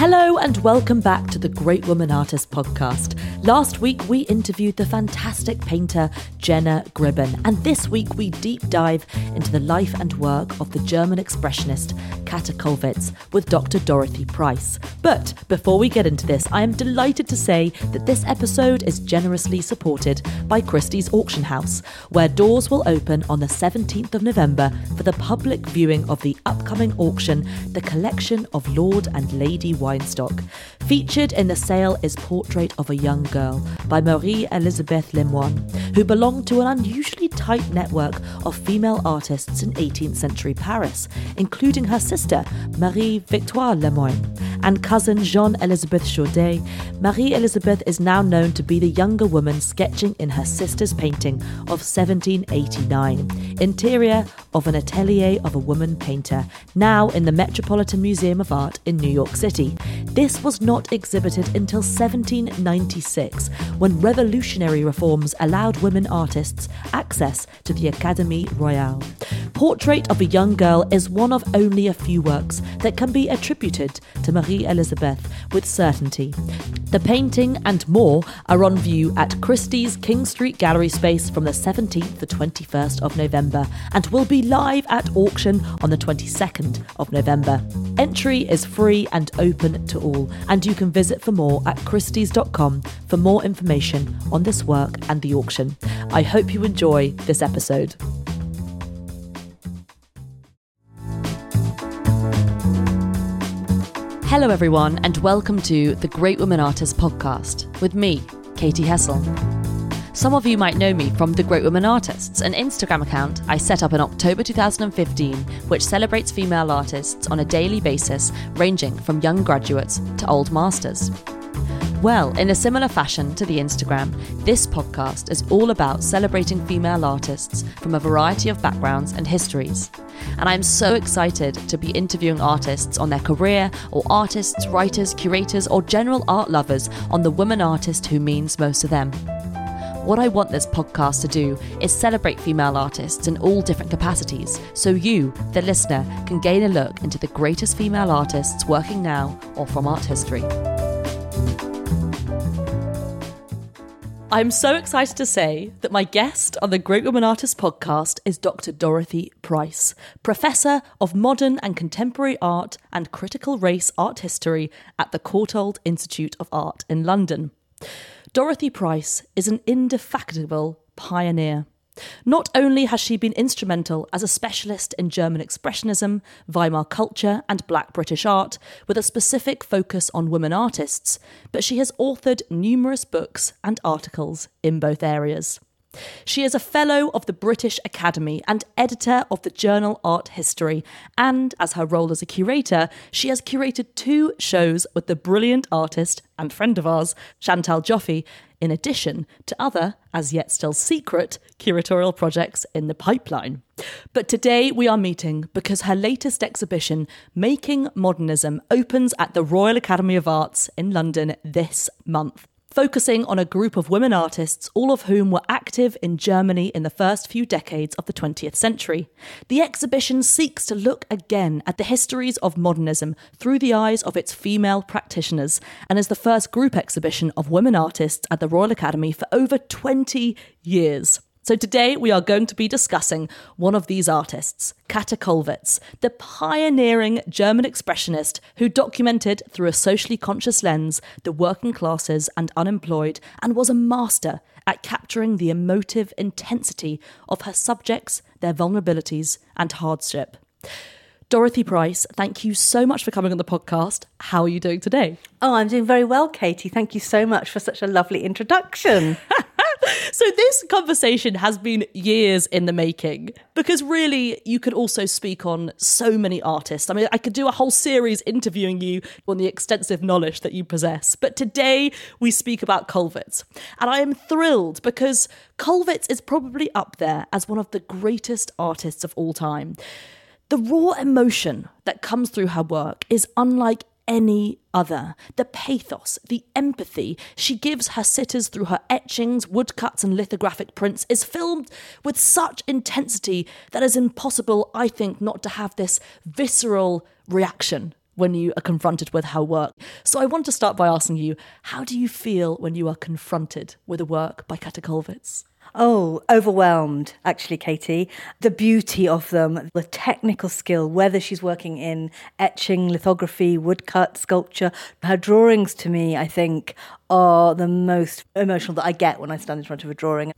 Hello and welcome back to the Great Woman Artist podcast. Last week we interviewed the fantastic painter Jenna Gribben, and this week we deep dive into the life and work of the German expressionist Käthe Kollwitz with Dr. Dorothy Price. But before we get into this, I am delighted to say that this episode is generously supported by Christie's Auction House, where doors will open on the 17th of November for the public viewing of the upcoming auction, The Collection of Lord and Lady Weinstock. Featured in the sale is Portrait of a Young Girl by Marie Elizabeth Lemoyne, who belonged to an unusually tight network of female artists in 18th century Paris, including her sister Marie-Victoire Lemoyne and cousin Jean-Elizabeth Chaudet. Marie-Elizabeth is now known to be the younger woman sketching in her sister's painting of 1789, Interior of an Atelier of a Woman Painter, now in the Metropolitan Museum of Art in New York City. This was not exhibited until 1796, when revolutionary reforms allowed women artists access to the Académie Royale. Portrait of a Young Girl is one of only a few works that can be attributed to Marie-Elizabeth with certainty. The painting and more are on view at Christie's King Street Gallery space from the 17th to 21st of November and will be live at auction on the 22nd of November. Entry is free and open to all, and you can visit for more at christies.com for more information on this work and the auction. I hope you enjoy this episode. Hello everyone and welcome to the Great Women Artists podcast with me, Katie Hessel. Some of you might know me from The Great Women Artists, an Instagram account I set up in October 2015, which celebrates female artists on a daily basis, ranging from young graduates to old masters. Well, in a similar fashion to the Instagram, this podcast is all about celebrating female artists from a variety of backgrounds and histories. And I'm so excited to be interviewing artists on their career, or artists, writers, curators, or general art lovers on the woman artist who means most to them. What I want this podcast to do is celebrate female artists in all different capacities, so you, the listener, can gain a look into the greatest female artists working now or from art history. I'm so excited to say that my guest on the Great Women Artists podcast is Dr. Dorothy Price, Professor of Modern and Contemporary Art and Critical Race Art History at the Courtauld Institute of Art in London. Dorothy Price is an indefatigable pioneer. Not only has she been instrumental as a specialist in German expressionism, Weimar culture and Black British art, with a specific focus on women artists, but she has authored numerous books and articles in both areas. She is a Fellow of the British Academy and editor of the journal Art History, and as her role as a curator, she has curated two shows with the brilliant artist and friend of ours, Chantal Joffe, in addition to other, as yet still secret, curatorial projects in the pipeline. But today we are meeting because her latest exhibition, Making Modernism, opens at the Royal Academy of Arts in London this month, focusing on a group of women artists, all of whom were active in Germany in the first few decades of the 20th century. The exhibition seeks to look again at the histories of modernism through the eyes of its female practitioners, and is the first group exhibition of women artists at the Royal Academy for over 20 years. So today we are going to be discussing one of these artists, Käthe Kollwitz, the pioneering German expressionist who documented through a socially conscious lens the working classes and unemployed, and was a master at capturing the emotive intensity of her subjects, their vulnerabilities and hardship. Dorothy Price, thank you so much for coming on the podcast. How are you doing today? Oh, I'm doing very well, Katie. Thank you so much for such a lovely introduction. So this conversation has been years in the making, because really you could also speak on so many artists. I mean, I could do a whole series interviewing you on the extensive knowledge that you possess. But today we speak about Kollwitz. And I am thrilled because Kollwitz is probably up there as one of the greatest artists of all time. The raw emotion that comes through her work is unlike any other. The pathos, the empathy she gives her sitters through her etchings, woodcuts and lithographic prints is filmed with such intensity that it's impossible, I think, not to have this visceral reaction when you are confronted with her work. So I want to start by asking you, how do you feel when you are confronted with a work by Käthe Kollwitz? Oh, overwhelmed, actually, Katie. The beauty of them, the technical skill, whether she's working in etching, lithography, woodcut, sculpture. Her drawings, to me, I think, are the most emotional that I get when I stand in front of a drawing.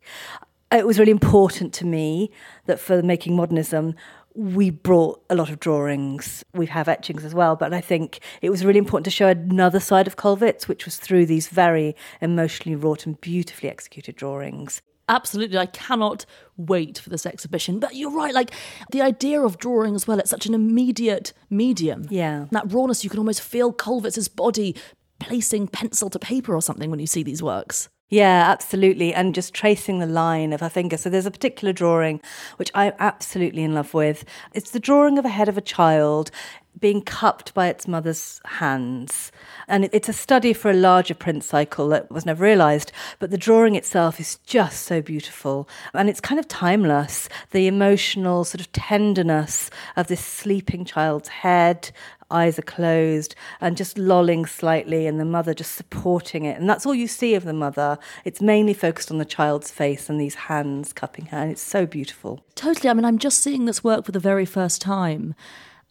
It was really important to me that for Making Modernism, we brought a lot of drawings. We have etchings as well, but I think it was really important to show another side of Kollwitz, which was through these very emotionally wrought and beautifully executed drawings. Absolutely, I cannot wait for this exhibition. But you're right, like the idea of drawing as well, it's such an immediate medium. Yeah. That rawness, you can almost feel Kollwitz's body placing pencil to paper or something when you see these works. Yeah, absolutely. And just tracing the line of her finger. So there's a particular drawing which I'm absolutely in love with. It's the drawing of a head of a child being cupped by its mother's hands. And it's a study for a larger print cycle that was never realised. But the drawing itself is just so beautiful. And it's kind of timeless. The emotional sort of tenderness of this sleeping child's head, eyes are closed and just lolling slightly, and the mother just supporting it. And that's all you see of the mother. It's mainly focused on the child's face and these hands cupping her, and it's so beautiful. Totally. I mean, I'm just seeing this work for the very first time.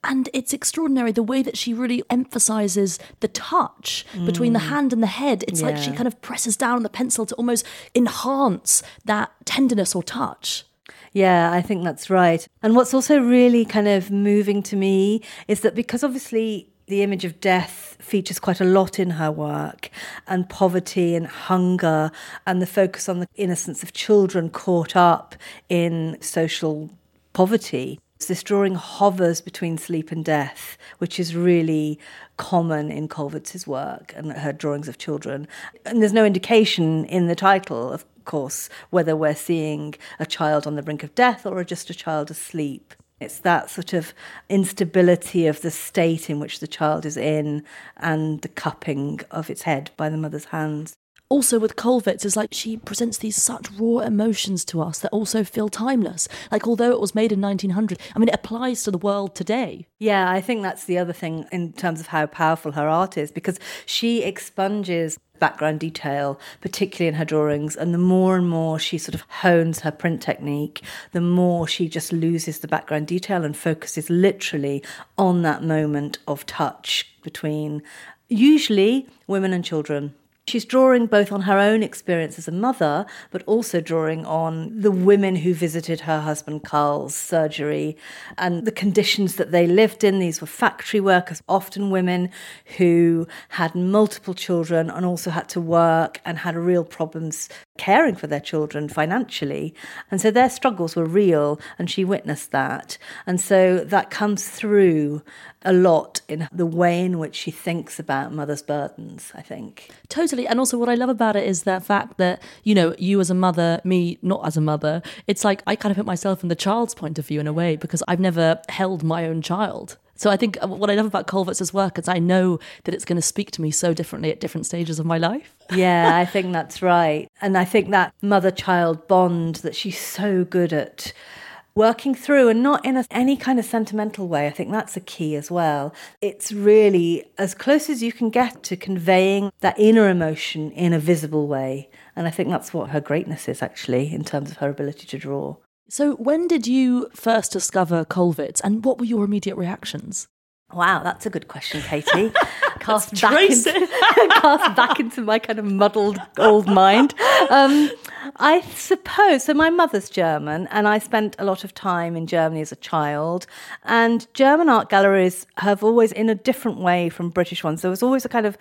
And it's extraordinary the way that she really emphasises the touch between the hand and the head. It's like she kind of presses down on the pencil to almost enhance that tenderness or touch. Yeah, I think that's right. And what's also really kind of moving to me is that because obviously the image of death features quite a lot in her work, and poverty and hunger and the focus on the innocence of children caught up in social poverty. So this drawing hovers between sleep and death, which is really common in Kollwitz's work and her drawings of children. And there's no indication in the title, of course, whether we're seeing a child on the brink of death or just a child asleep. It's that sort of instability of the state in which the child is in and the cupping of its head by the mother's hands. Also with Kollwitz, it's like she presents these such raw emotions to us that also feel timeless. Like, although it was made in 1900, I mean, it applies to the world today. Yeah, I think that's the other thing in terms of how powerful her art is, because she expunges background detail, particularly in her drawings, and more she sort of hones her print technique, the more she just loses the background detail and focuses literally on that moment of touch between usually women and children. She's drawing both on her own experience as a mother, but also drawing on the women who visited her husband Karl's surgery and the conditions that they lived in. These were factory workers, often women who had multiple children and also had to work and had real problems caring for their children financially. And so their struggles were real, and she witnessed that. And so that comes through a lot in the way in which she thinks about mother's burdens, I think. Totally. And also what I love about it is the fact that, you know, you as a mother, me not as a mother, it's like I kind of put myself in the child's point of view in a way, because I've never held my own child. So I think what I love about Kollwitz's work is I know that it's going to speak to me so differently at different stages of my life. Yeah, I think that's right. And I think that mother-child bond that she's so good at working through, and not in any kind of sentimental way. I think that's a key as well. It's really as close as you can get to conveying that inner emotion in a visible way. And I think that's what her greatness is, actually, in terms of her ability to draw. So when did you first discover Kollwitz, and what were your immediate reactions? Wow, that's a good question, Katie. Cast back into my kind of muddled old mind. I suppose, so my mother's German, and I spent a lot of time in Germany as a child. And German art galleries have always, in a different way from British ones, there was always a kind of,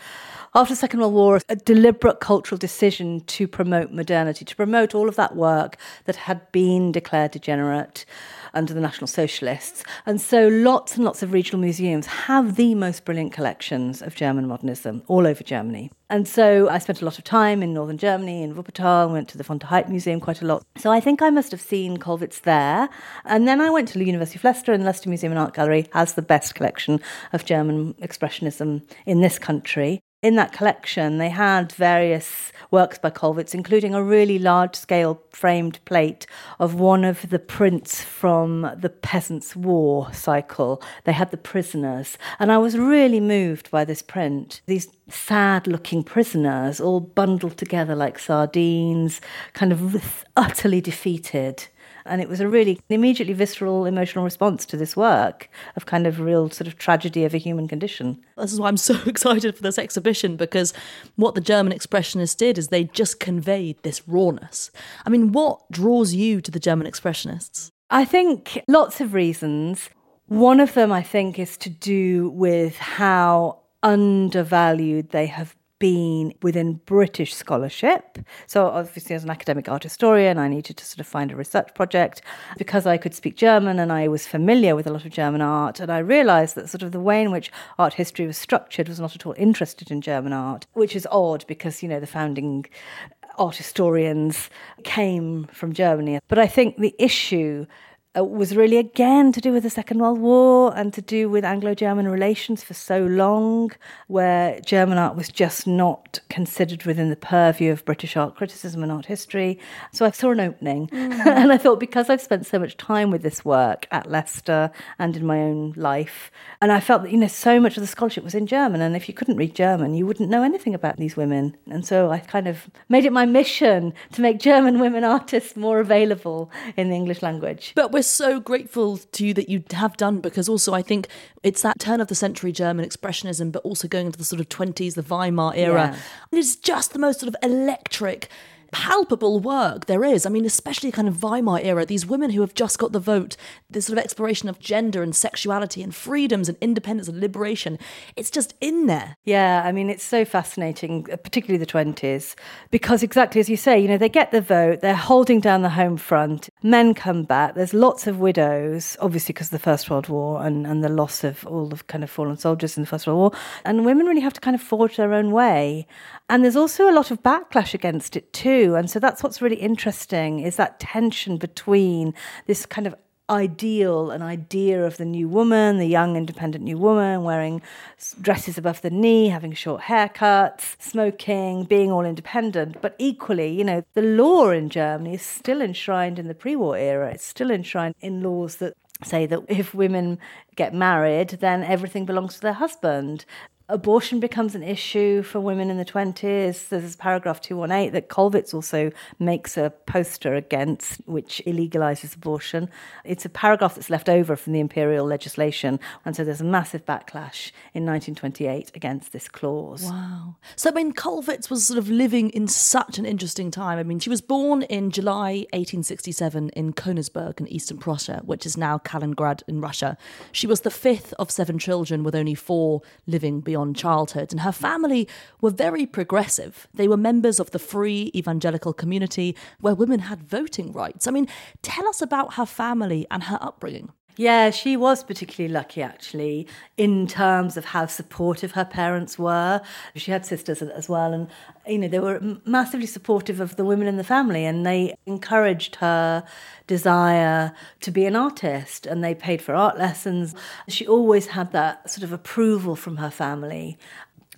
after the Second World War, a deliberate cultural decision to promote modernity, to promote all of that work that had been declared degenerate under the National Socialists. And so lots and lots of regional museums have the most brilliant collections of German modernism all over Germany. And so I spent a lot of time in northern Germany, in Wuppertal, went to the Von der Heydt Museum quite a lot. So I think I must have seen Kollwitz there. And then I went to the University of Leicester, and the Leicester Museum and Art Gallery has the best collection of German expressionism in this country. In that collection, they had various works by Kollwitz, including a really large-scale framed plate of one of the prints from the Peasants' War cycle. They had the prisoners. And I was really moved by this print. These sad-looking prisoners, all bundled together like sardines, kind of utterly defeated. And it was a really immediately visceral emotional response to this work of kind of real sort of tragedy of a human condition. This is why I'm so excited for this exhibition, because what the German Expressionists did is they just conveyed this rawness. I mean, what draws you to the German Expressionists? I think lots of reasons. One of them, I think, is to do with how undervalued they have been within British scholarship. So obviously, as an academic art historian, I needed to sort of find a research project. Because I could speak German and I was familiar with a lot of German art, and I realised that sort of the way in which art history was structured was not at all interested in German art, which is odd because, you know, the founding art historians came from Germany. But I think the issue was really, again, to do with the Second World War and to do with Anglo-German relations for so long, where German art was just not considered within the purview of British art criticism and art history. So I saw an opening. And I thought, because I've spent so much time with this work at Leicester and in my own life, and I felt that, you know, so much of the scholarship was in German, and if you couldn't read German, you wouldn't know anything about these women. And so I kind of made it my mission to make German women artists more available in the English language. But we're so grateful to you that you have done, because also I think it's that turn of the century German Expressionism, but also going into the sort of 20s, the Weimar era. Yeah. And it's just the most sort of electric, palpable work there is. I mean, especially kind of Weimar era, these women who have just got the vote, this sort of exploration of gender and sexuality and freedoms and independence and liberation, it's just in there. Yeah, I mean, it's so fascinating, particularly the 20s, because exactly as you say, you know, they get the vote, they're holding down the home front, men come back, there's lots of widows, obviously because of the First World War and the loss of all the kind of fallen soldiers in the First World War, and women really have to kind of forge their own way. And there's also a lot of backlash against it too. And so that's what's really interesting, is that tension between this kind of ideal and idea of the new woman, the young independent new woman, wearing dresses above the knee, having short haircuts, smoking, being all independent. But equally, you know, the law in Germany is still enshrined in the pre-war era. It's still enshrined in laws that say that if women get married, then everything belongs to their husband. Abortion becomes an issue for women in the 20s. There's paragraph 218 that Kollwitz also makes a poster against, which illegalises abortion. It's a paragraph that's left over from the imperial legislation. And so there's a massive backlash in 1928 against this clause. Wow. So, I mean, Kollwitz was sort of living in such an interesting time. I mean, she was born in July 1867 in Königsberg in Eastern Prussia, which is now Kaliningrad in Russia. She was the fifth of seven children, with only four living beyond childhood, and her family were very progressive. They were members of the free evangelical community where women had voting rights. I mean, tell us about her family and her upbringing. Yeah, she was particularly lucky, actually, in terms of how supportive her parents were. She had sisters as well, and, you know, they were massively supportive of the women in the family, and they encouraged her desire to be an artist, and they paid for art lessons. She always had that sort of approval from her family.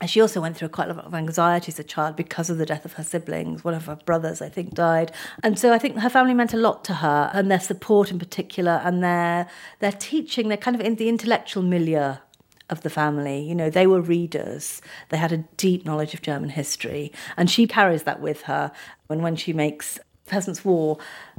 And she also went through quite a lot of anxiety as a child because of the death of her siblings. One of her brothers, I think, died. And so I think her family meant a lot to her, and their support in particular, and their teaching. They're kind of in the intellectual milieu of the family. You know, they were readers. They had a deep knowledge of German history. And she carries that with her. And when she makes Peasants' War,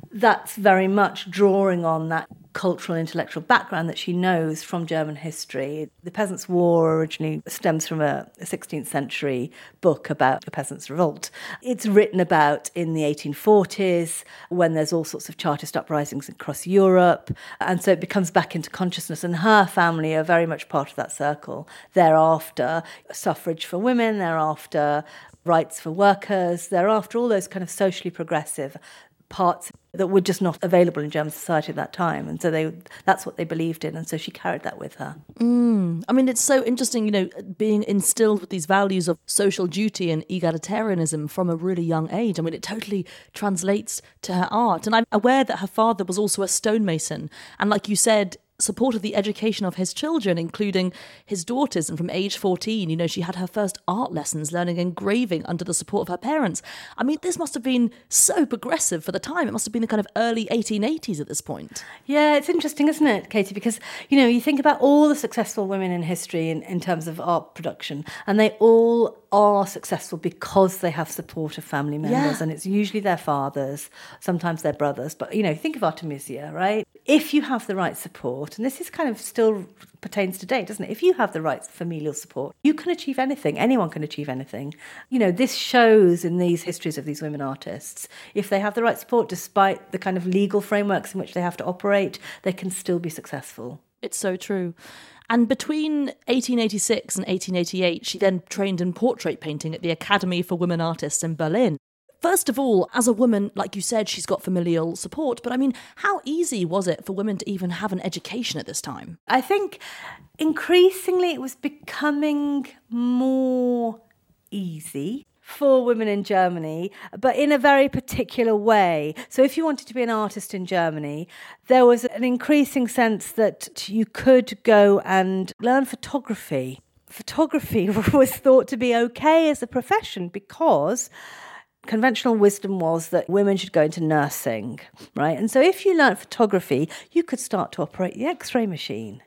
that's very much drawing on that cultural intellectual background that she knows from German history. The Peasants' War originally stems from a 16th century book about the Peasants' Revolt. It's written about in the 1840s, when there's all sorts of Chartist uprisings across Europe, and so it becomes back into consciousness, and her family are very much part of that circle. Thereafter, suffrage for women, thereafter rights for workers, thereafter all those kind of socially progressive parts that were just not available in German society at that time. And so that's what they believed in. And so she carried that with her. I mean, it's so interesting, you know, being instilled with these values of social duty and egalitarianism from a really young age. I mean, it totally translates to her art. And I'm aware that her father was also a stonemason. And like you said, supported the education of his children, including his daughters. And from age 14, you know, she had her first art lessons, learning engraving under the support of her parents. I mean, this must have been so progressive for the time. It must have been the kind of early 1880s at this point. Yeah, it's interesting, isn't it, Katie? Because, you know, you think about all the successful women in history in terms of art production, and they all are successful because they have support of family members, and it's usually their fathers, sometimes their brothers. But, you know, think of Artemisia, right? If you have the right support, and this is kind of still pertains today, doesn't it? If you have the right familial support, you can achieve anything. Anyone can achieve anything. You know, this shows in these histories of these women artists. If they have the right support, despite the kind of legal frameworks in which they have to operate, they can still be successful. It's so true. And between 1886 and 1888, she then trained in portrait painting at the Academy for Women Artists in Berlin. First of all, as a woman, like you said, she's got familial support. But I mean, how easy was it for women to even have an education at this time? I think increasingly it was becoming more easy for women in Germany, but in a very particular way. So if you wanted to be an artist in Germany, there was an increasing sense that you could go and learn photography. Photography was thought to be okay as a profession because conventional wisdom was that women should go into nursing, right? And so if you learnt photography, you could start to operate the X-ray machine.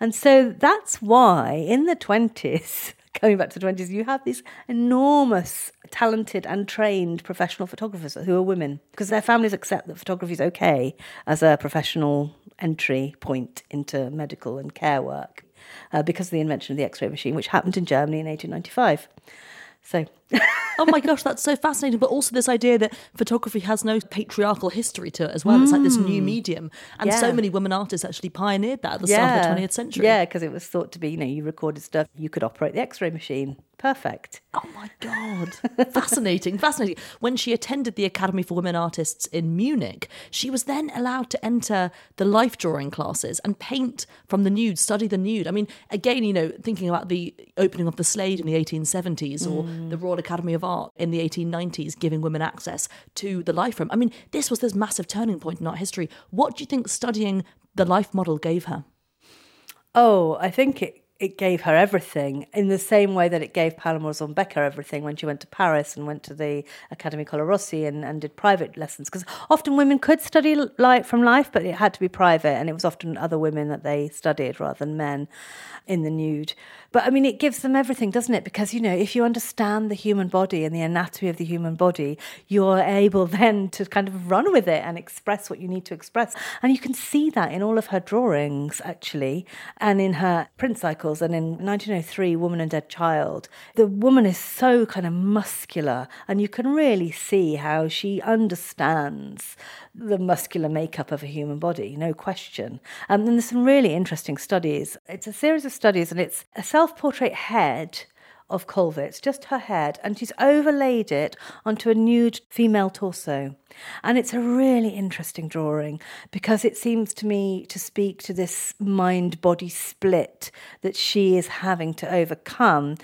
And so that's why in the 20s, going back to the 20s, you have these enormous, talented and trained professional photographers who are women because their families accept that photography is okay as a professional entry point into medical and care work because of the invention of the X-ray machine, which happened in Germany in 1895. So, oh my gosh, that's so fascinating. But also this idea that photography has no patriarchal history to it as well. It's like this new medium. And so many women artists actually pioneered that at the start of the 20th century. Yeah, because it was thought to be, you know, you recorded stuff, you could operate the X-ray machine. Perfect. Oh my God. Fascinating, fascinating. When she attended the Academy for Women Artists in Munich, she was then allowed to enter the life drawing classes and paint from the nude, study the nude. I mean, again, you know, thinking about the opening of the Slade in the 1870s or the Royal Academy of Art in the 1890s, giving women access to the life room. I mean, this was this massive turning point in art history. What do you think studying the life model gave her? Oh, I think it gave her everything in the same way that it gave Paula Modersohn-Becker everything when she went to Paris and went to the Académie Colorossi and did private lessons. Because often women could study from life, but it had to be private, and it was often other women that they studied rather than men in the nude. But, I mean, it gives them everything, doesn't it? Because, you know, if you understand the human body and the anatomy of the human body, you're able then to kind of run with it and express what you need to express. And you can see that in all of her drawings, actually, and in her print cycle. And in 1903, Woman and Dead Child, the woman is so kind of muscular, and you can really see how she understands the muscular makeup of a human body, no question. And then there's some really interesting studies. It's a series of studies, and it's a self-portrait head of Kollwitz, just her head, and she's overlaid it onto a nude female torso. And it's a really interesting drawing because it seems to me to speak to this mind-body split that she is having to overcome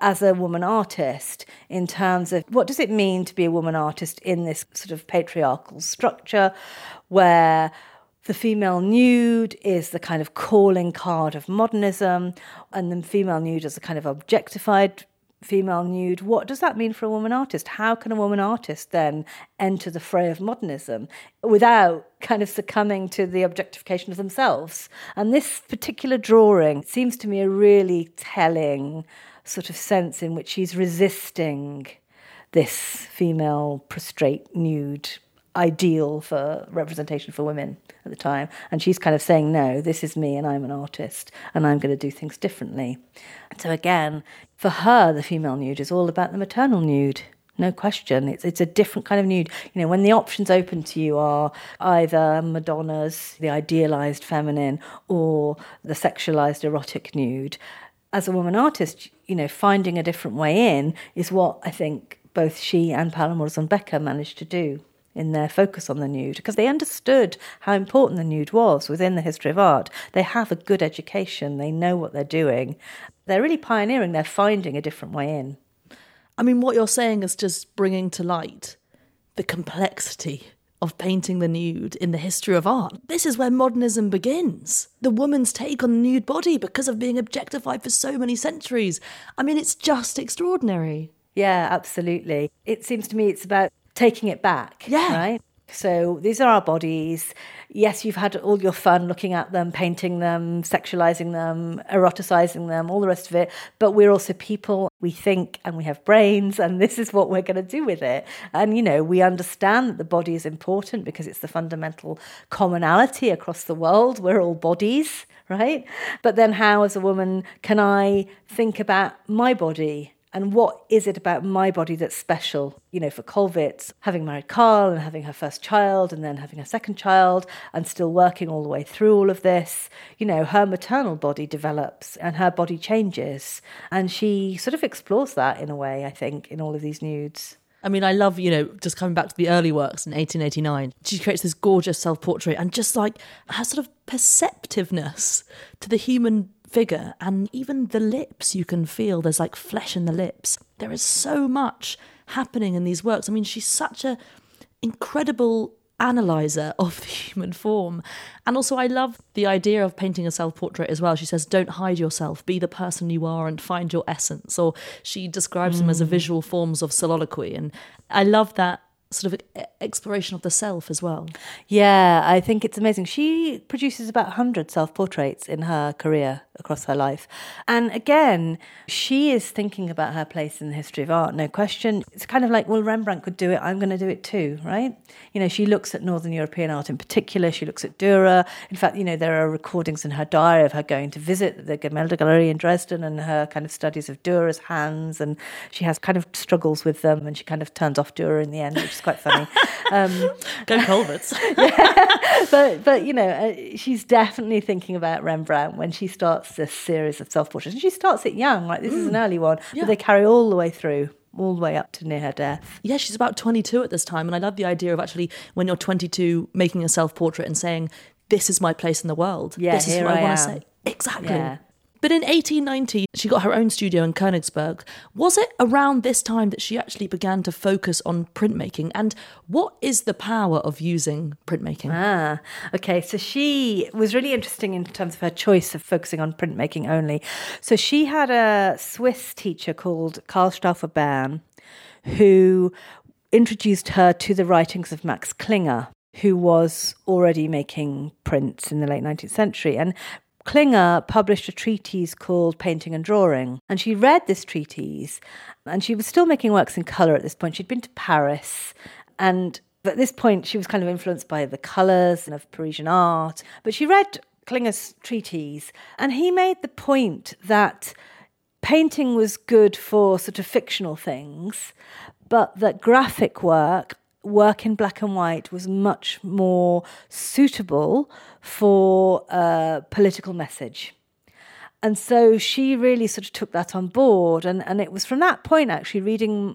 as a woman artist in terms of what does it mean to be a woman artist in this sort of patriarchal structure where the female nude is the kind of calling card of modernism, and then female nude is a kind of objectified female nude. What does that mean for a woman artist? How can a woman artist then enter the fray of modernism without kind of succumbing to the objectification of themselves? And this particular drawing seems to me a really telling sort of sense in which she's resisting this female prostrate nude ideal for representation for women at the time, and she's kind of saying, no, this is me and I'm an artist and I'm going to do things differently. And so again, for her, the female nude is all about the maternal nude, no question. It's a different kind of nude. You know, when the options open to you are either Madonna's, the idealized feminine, or the sexualized erotic nude, as a woman artist, you know, finding a different way in is what I think both she and Paula Modersohn-Becker managed to do in their focus on the nude, because they understood how important the nude was within the history of art. They have a good education, they know what they're doing. They're really pioneering, they're finding a different way in. I mean, what you're saying is just bringing to light the complexity of painting the nude in the history of art. This is where modernism begins. The woman's take on the nude body because of being objectified for so many centuries. I mean, it's just extraordinary. Yeah, absolutely. It seems to me it's about taking it back, right? So these are our bodies. Yes, you've had all your fun looking at them, painting them, sexualizing them, eroticizing them, all the rest of it. But we're also people. We think and we have brains, and this is what we're going to do with it. And, you know, we understand that the body is important because it's the fundamental commonality across the world. We're all bodies, right? But then how, as a woman, can I think about my body? And what is it about my body that's special? You know, for Kollwitz, having married Karl and having her first child and then having her second child and still working all the way through all of this, you know, her maternal body develops and her body changes. And she sort of explores that in a way, I think, in all of these nudes. I mean, I love, you know, just coming back to the early works in 1889, she creates this gorgeous self-portrait and just like her sort of perceptiveness to the human figure, and even the lips, you can feel there's like flesh in the lips. There is so much happening in these works. I mean, she's such an incredible analyzer of the human form. And also I love the idea of painting a self-portrait as well. She says, don't hide yourself, be the person you are and find your essence. Or she describes them as a visual forms of soliloquy. And I love that sort of exploration of the self as well. Yeah, I think it's amazing. She produces about 100 self-portraits in her career across her life. And again, she is thinking about her place in the history of art, no question. It's kind of like, well, Rembrandt could do it, I'm going to do it too, right? You know, she looks at Northern European art in particular. She looks at Dürer. In fact, you know, there are recordings in her diary of her going to visit the Gemäldegalerie in Dresden and her kind of studies of Dürer's hands. And she has kind of struggles with them and she kind of turns off Dürer in the end, which quite funny. Go Kollwitz. Yeah. But you know, she's definitely thinking about Rembrandt when she starts this series of self-portraits. And she starts it young, like this is an early one, but they carry all the way through, all the way up to near her death. Yeah, she's about 22 at this time. And I love the idea of actually, when you're 22, making a self-portrait and saying, this is my place in the world. Yeah, this is what I want to say. Exactly. Yeah. But in 1890, she got her own studio in Königsberg. Was it around this time that she actually began to focus on printmaking? And what is the power of using printmaking? Ah, okay. So she was really interesting in terms of her choice of focusing on printmaking only. So she had a Swiss teacher called Karl Stauffer-Bern who introduced her to the writings of Max Klinger, who was already making prints in the late 19th century. And Klinger published a treatise called Painting and Drawing, and she read this treatise, and she was still making works in colour at this point. She'd been to Paris, and at this point she was kind of influenced by the colours of Parisian art. But she read Klinger's treatise, and he made the point that painting was good for sort of fictional things, but that graphic work in black and white was much more suitable for a political message. And so she really sort of took that on board. And it was from that point, actually, reading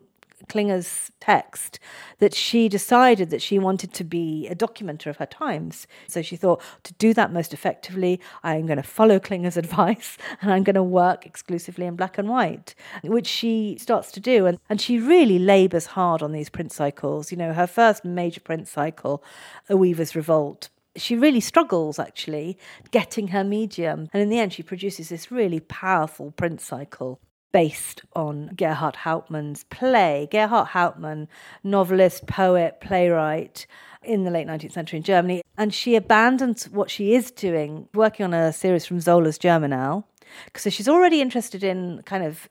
Klinger's text, that she decided that she wanted to be a documenter of her times. So she thought, to do that most effectively, I'm going to follow Klinger's advice and I'm going to work exclusively in black and white, which she starts to do. And she really labours hard on these print cycles. You know, her first major print cycle, A Weaver's Revolt, she really struggles, actually, getting her medium. And in the end, she produces this really powerful print cycle based on Gerhard Hauptmann's play. Gerhard Hauptmann, novelist, poet, playwright in the late 19th century in Germany. And she abandons what she is doing, working on a series from Zola's Germinal. So she's already interested in kind of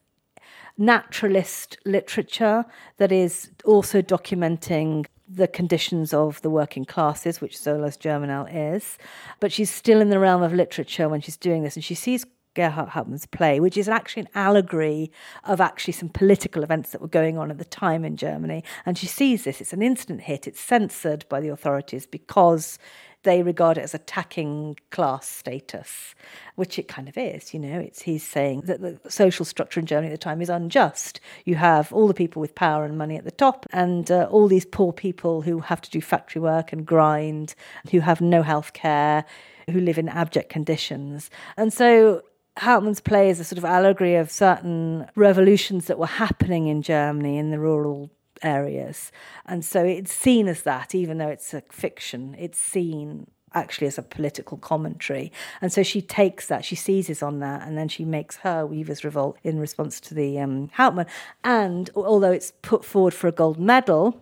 naturalist literature that is also documenting the conditions of the working classes, which Zola's Germinal is. But she's still in the realm of literature when she's doing this. And she sees Gerhard Hauptmann's play, which is actually an allegory of actually some political events that were going on at the time in Germany. And she sees this. It's an instant hit. It's censored by the authorities because they regard it as attacking class status, which it kind of is, you know. He's saying that the social structure in Germany at the time is unjust. You have all the people with power and money at the top and all these poor people who have to do factory work and grind, who have no health care, who live in abject conditions. And so Hauptmann's play is a sort of allegory of certain revolutions that were happening in Germany in the rural areas. And so it's seen as that, even though it's a fiction, it's seen actually as a political commentary. And so she takes that, she seizes on that, and then she makes her Weaver's Revolt in response to the Hauptmann. And although it's put forward for a gold medal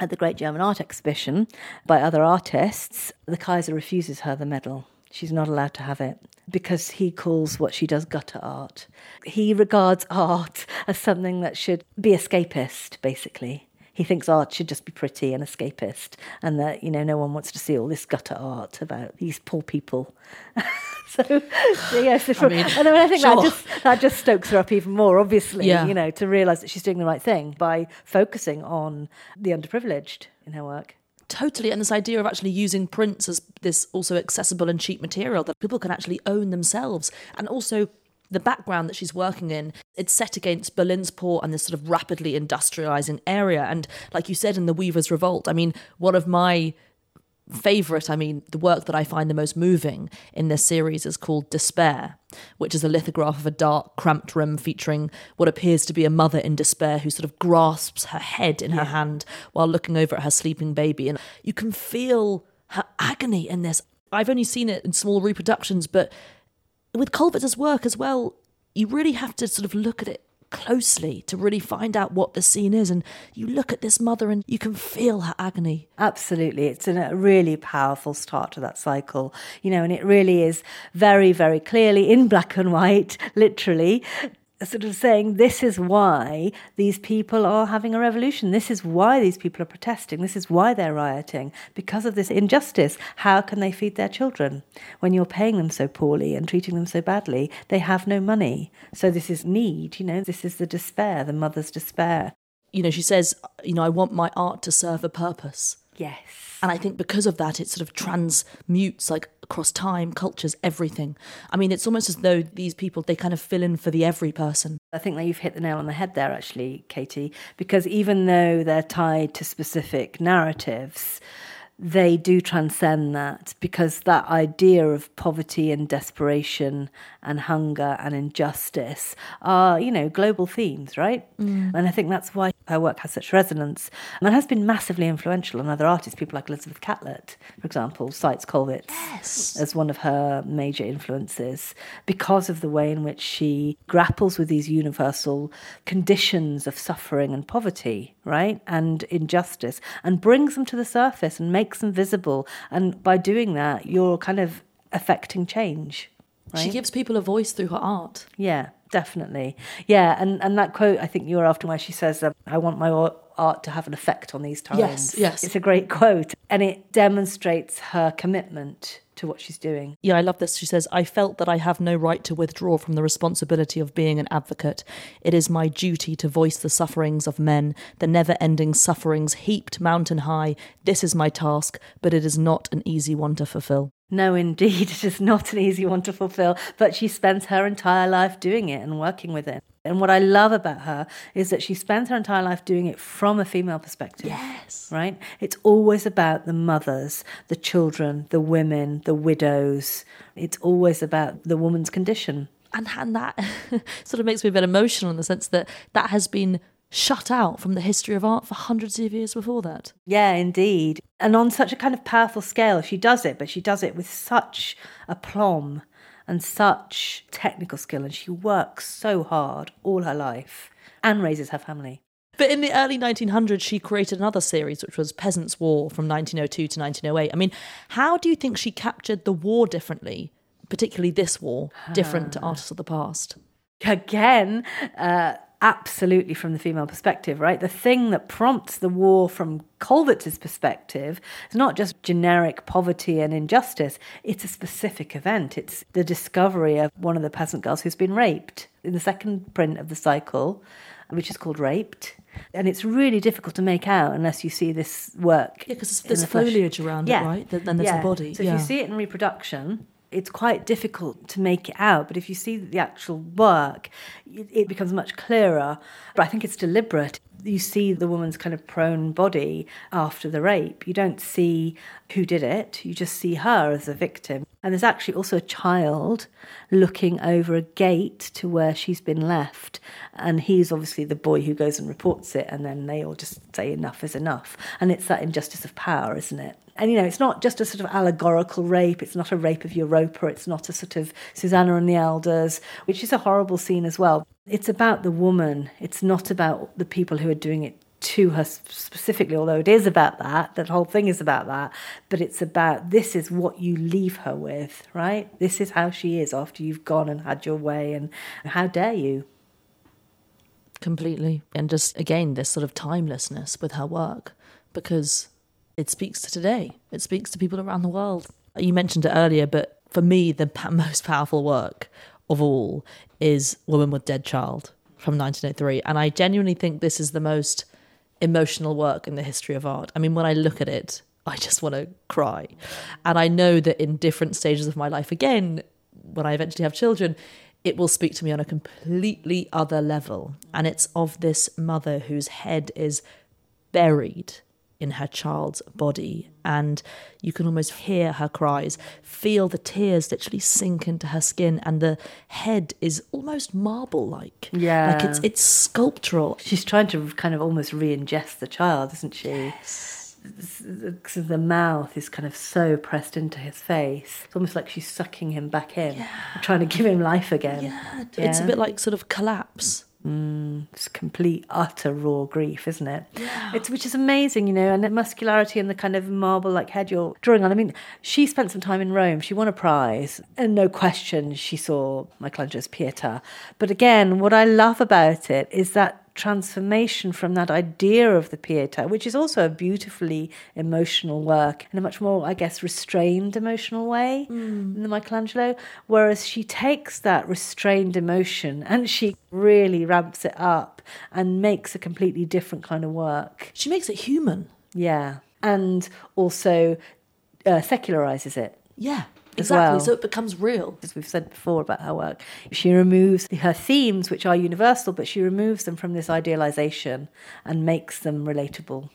at the Great German Art Exhibition by other artists, the Kaiser refuses her the medal. She's not allowed to have it because he calls what she does gutter art. He regards art as something that should be escapist, basically. He thinks art should just be pretty and escapist, and that, you know, no one wants to see all this gutter art about these poor people. I think that just stokes her up even more, obviously, you know, to realise that she's doing the right thing by focusing on the underprivileged in her work. Totally, and this idea of actually using prints as this also accessible and cheap material that people can actually own themselves, and also the background that she's working in, it's set against Berlin's poor and this sort of rapidly industrializing area. And like you said, in the Weaver's Revolt, I mean, one of my favourite, I mean, the work that I find the most moving in this series is called Despair, which is a lithograph of a dark, cramped room featuring what appears to be a mother in despair who sort of grasps her head in her hand while looking over at her sleeping baby. And you can feel her agony in this. I've only seen it in small reproductions, but with Kollwitz's work as well, you really have to sort of look at it closely to really find out what the scene is. And you look at this mother and you can feel her agony. Absolutely. It's a really powerful start to that cycle, you know, and it really is very, very clearly in black and white, literally, sort of saying this is why these people are having a revolution. This is why these people are protesting. This is why they're rioting, because of this injustice. How can they feed their children when you're paying them so poorly and treating them so badly? They have no money. So this is need, you know, this is the despair, the mother's despair. You know, she says, you know, I want my art to serve a purpose. Yes. And I think because of that, it sort of transmutes like across time, cultures, everything. I mean, it's almost as though these people, they kind of fill in for the every person. I think that you've hit the nail on the head there, actually, Katie, because even though they're tied to specific narratives, they do transcend that, because that idea of poverty and desperation and hunger and injustice are, you know, global themes, right? Mm. And I think that's why her work has such resonance and has been massively influential on other artists. People like Elizabeth Catlett, for example, cites Kollwitz as one of her major influences because of the way in which she grapples with these universal conditions of suffering and poverty, right, and injustice, and brings them to the surface and makes them visible. And by doing that, you're kind of affecting change, right? She gives people a voice through her art. Yeah, definitely. Yeah, and that quote, I think you were after, where she says, I want my art to have an effect on these times. Yes. It's a great quote. And it demonstrates her commitment to what she's doing. Yeah, I love this. She says, I felt that I have no right to withdraw from the responsibility of being an advocate. It is my duty to voice the sufferings of men, the never-ending sufferings heaped mountain high. This is my task, but it is not an easy one to fulfill. No, indeed, it is not an easy one to fulfill, but she spends her entire life doing it and working with it. And what I love about her is that she spends her entire life doing it from a female perspective. Yes. Right? It's always about the mothers, the children, the women, the widows. It's always about the woman's condition. And that sort of makes me a bit emotional in the sense that that has been shut out from the history of art for hundreds of years before that. Yeah, indeed. And on such a kind of powerful scale, she does it, but she does it with such aplomb and such technical skill, and she works so hard all her life and raises her family. But in the early 1900s, she created another series, which was Peasants' War from 1902 to 1908. I mean, how do you think she captured the war differently, particularly this war, different to artists of the past? Again, absolutely from the female perspective, right? The thing that prompts the war from Kollwitz's perspective is not just generic poverty and injustice, it's a specific event. It's the discovery of one of the peasant girls who's been raped in the second print of the cycle, which is called Raped. And it's really difficult to make out unless you see this work. Yeah, because there's foliage around it, right? Then there's a body. So if you see it in reproduction, it's quite difficult to make it out, but if you see the actual work, it becomes much clearer. But I think it's deliberate. You see the woman's kind of prone body after the rape. You don't see who did it. You just see her as a victim. And there's actually also a child looking over a gate to where she's been left. And he's obviously the boy who goes and reports it. And then they all just say enough is enough. And it's that injustice of power, isn't it? And, you know, it's not just a sort of allegorical rape. It's not a rape of Europa. It's not a sort of Susanna and the Elders, which is a horrible scene as well. It's about the woman. It's not about the people who are doing it to her specifically, although it is about that, that whole thing is about that, but it's about this is what you leave her with, right? This is how she is after you've gone and had your way, and how dare you? Completely. And just, again, this sort of timelessness with her work, because it speaks to today. It speaks to people around the world. You mentioned it earlier, but for me, the most powerful work of all is Woman with Dead Child from 1903. And I genuinely think this is the most emotional work in the history of art. I mean, when I look at it, I just want to cry. And I know that in different stages of my life, again, when I eventually have children, it will speak to me on a completely other level. And it's of this mother whose head is buried in her child's body. And you can almost hear her cries, feel the tears literally sink into her skin, and the head is almost marble-like. Yeah. Like it's sculptural. She's trying to kind of almost re-ingest the child, isn't she? Yes. The mouth is kind of so pressed into his face. It's almost like she's sucking him back in, yeah, trying to give him life again. Yeah. Yeah. It's a bit like sort of collapse. It's complete, utter, raw grief, isn't it? Yeah. Which is amazing, you know, and the muscularity and the kind of marble-like head you're drawing on. I mean, she spent some time in Rome. She won a prize, and no question she saw Michelangelo's Pietà. But again, what I love about it is that transformation from that idea of the Pietà, which is also a beautifully emotional work in a much more, I guess, restrained emotional way than the Michelangelo, whereas she takes that restrained emotion and she really ramps it up and makes a completely different kind of work. She makes it human. Yeah. And also secularises it. Yeah. Exactly, well. So it becomes real. As we've said before about her work, she removes her themes, which are universal, but she removes them from this idealisation and makes them relatable.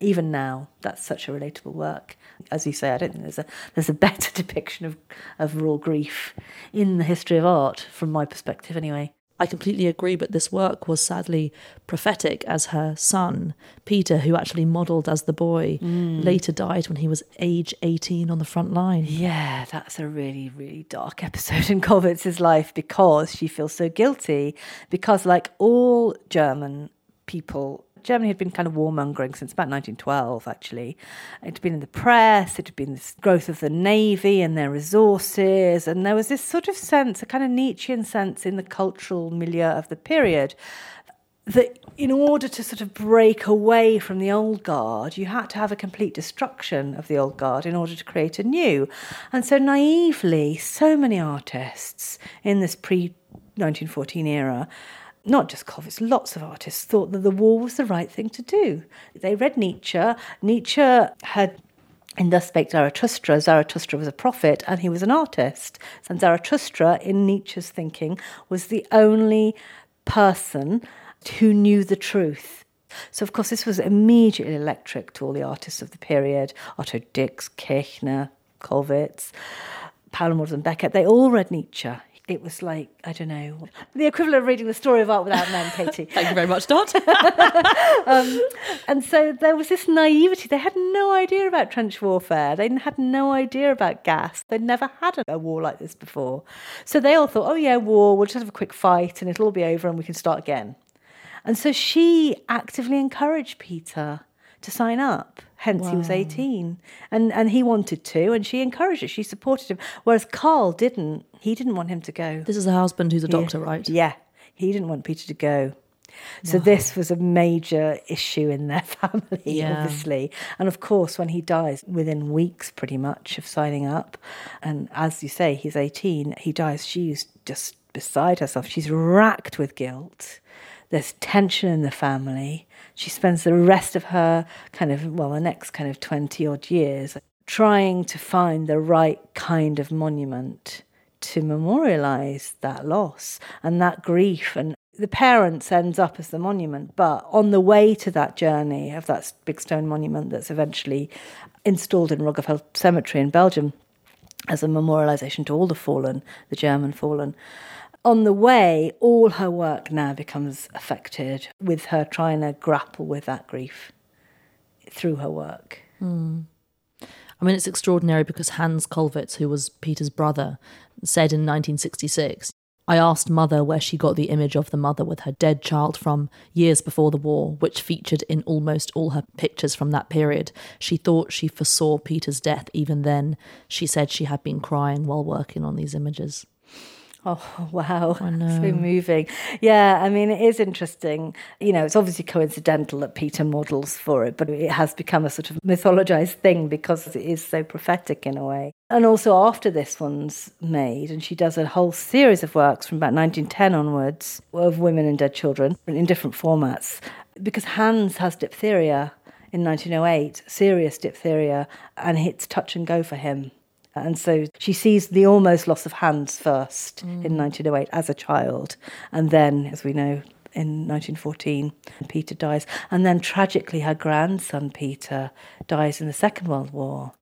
Even now, that's such a relatable work. As you say, I don't think there's a better depiction of raw grief in the history of art, from my perspective anyway. I completely agree, but this work was sadly prophetic, as her son, Peter, who actually modelled as the boy, later died when he was age 18 on the front line. Yeah, that's a really, really dark episode in Kollwitz's life, because she feels so guilty, because like all German people, Germany had been kind of warmongering since about 1912, actually. It had been in the press, it had been this growth of the navy and their resources, and there was this sort of sense, a kind of Nietzschean sense in the cultural milieu of the period, that in order to sort of break away from the old guard, you had to have a complete destruction of the old guard in order to create a new. And so naively, so many artists in this pre-1914 era, not just Kollwitz, lots of artists, thought that the war was the right thing to do. They read Nietzsche. Nietzsche had, in Thus Spake Zarathustra, Zarathustra was a prophet and he was an artist. And Zarathustra, in Nietzsche's thinking, was the only person who knew the truth. So, of course, this was immediately electric to all the artists of the period. Otto Dix, Kirchner, Kollwitz, Paula Modersohn-Becker, they all read Nietzsche. It was like, I don't know, the equivalent of reading The Story of Art Without Men, Katie. Thank you very much, Dot. And so there was this naivety. They had no idea about trench warfare. They had no idea about gas. They'd never had a war like this before. So they all thought, oh yeah, war, we'll just have a quick fight and it'll all be over and we can start again. And so she actively encouraged Peter to sign up. Hence, wow, he was 18. And he wanted to, and she encouraged it. She supported him. Whereas Karl didn't. He didn't want him to go. This is a husband who's a doctor, right? Yeah. He didn't want Peter to go. So this was a major issue in their family, obviously. And of course, when he dies, within weeks pretty much of signing up, and as you say, he's 18, he dies. She's just beside herself. She's racked with guilt. There's tension in the family. She spends the rest of her the next kind of 20-odd years trying to find the right kind of monument to memorialise that loss and that grief. And the parents ends up as the monument. But on the way to that journey of that big stone monument that's eventually installed in Roggeveld Cemetery in Belgium, as a memorialization to all the fallen, the German fallen. On the way, all her work now becomes affected with her trying to grapple with that grief through her work. Mm. I mean, it's extraordinary because Hans Kollwitz, who was Peter's brother, said in 1966, "I asked Mother where she got the image of the mother with her dead child from years before the war, which featured in almost all her pictures from that period. She thought she foresaw Peter's death even then. She said she had been crying while working on these images." Oh, wow. I know. So moving. Yeah, I mean, it is interesting. You know, it's obviously coincidental that Peter models for it, but it has become a sort of mythologized thing because it is so prophetic in a way. And also after this one's made, and she does a whole series of works from about 1910 onwards of women and dead children in different formats, because Hans has diphtheria in 1908, serious diphtheria, and it's touch and go for him. And so she sees the almost loss of Hans first in 1908 as a child. And then, as we know, in 1914, Peter dies. And then, tragically, her grandson, Peter, dies in the Second World War.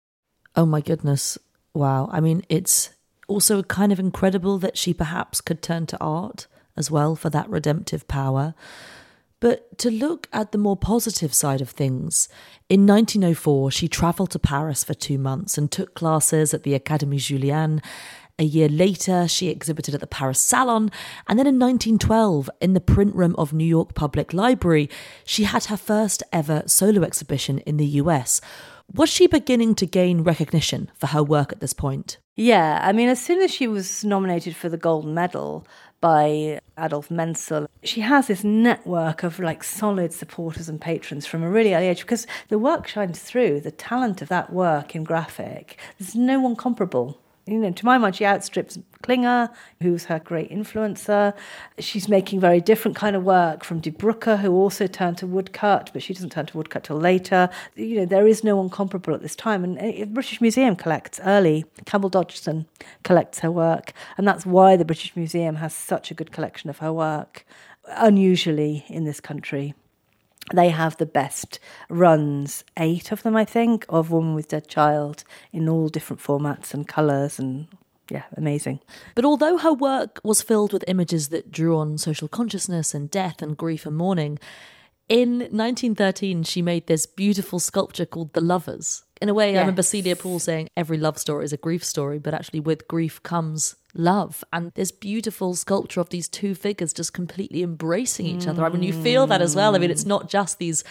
Oh, my goodness. Wow. I mean, it's also kind of incredible that she perhaps could turn to art as well for that redemptive power. But to look at the more positive side of things, in 1904 she travelled to Paris for 2 months and took classes at the Académie Julienne. A year later she exhibited at the Paris Salon, and then in 1912 in the print room of New York Public Library she had her first ever solo exhibition in the US. Was she beginning to gain recognition for her work at this point? Yeah, I mean, as soon as she was nominated for the gold medal by Adolf Menzel, she has this network of like solid supporters and patrons from a really early age, because the work shines through, the talent of that work in graphic. There's no one comparable. You know, to my mind, she outstrips Klinger, who's her great influencer. She's making very different kind of work from De Brucker, who also turned to woodcut, but she doesn't turn to woodcut till later. You know, there is no one comparable at this time. And the British Museum collects early. Campbell Dodgson collects her work, and that's why the British Museum has such a good collection of her work, unusually in this country. They have the best runs, 8 of them, I think, of Woman with Dead Child in all different formats and colours and, yeah, amazing. But although her work was filled with images that drew on social consciousness and death and grief and mourning, in 1913 she made this beautiful sculpture called The Lovers. In a way, yes. I remember Celia Poole saying every love story is a grief story, but actually with grief comes love, and this beautiful sculpture of these two figures just completely embracing each other. I mean, you feel that as well. I mean, it's not just these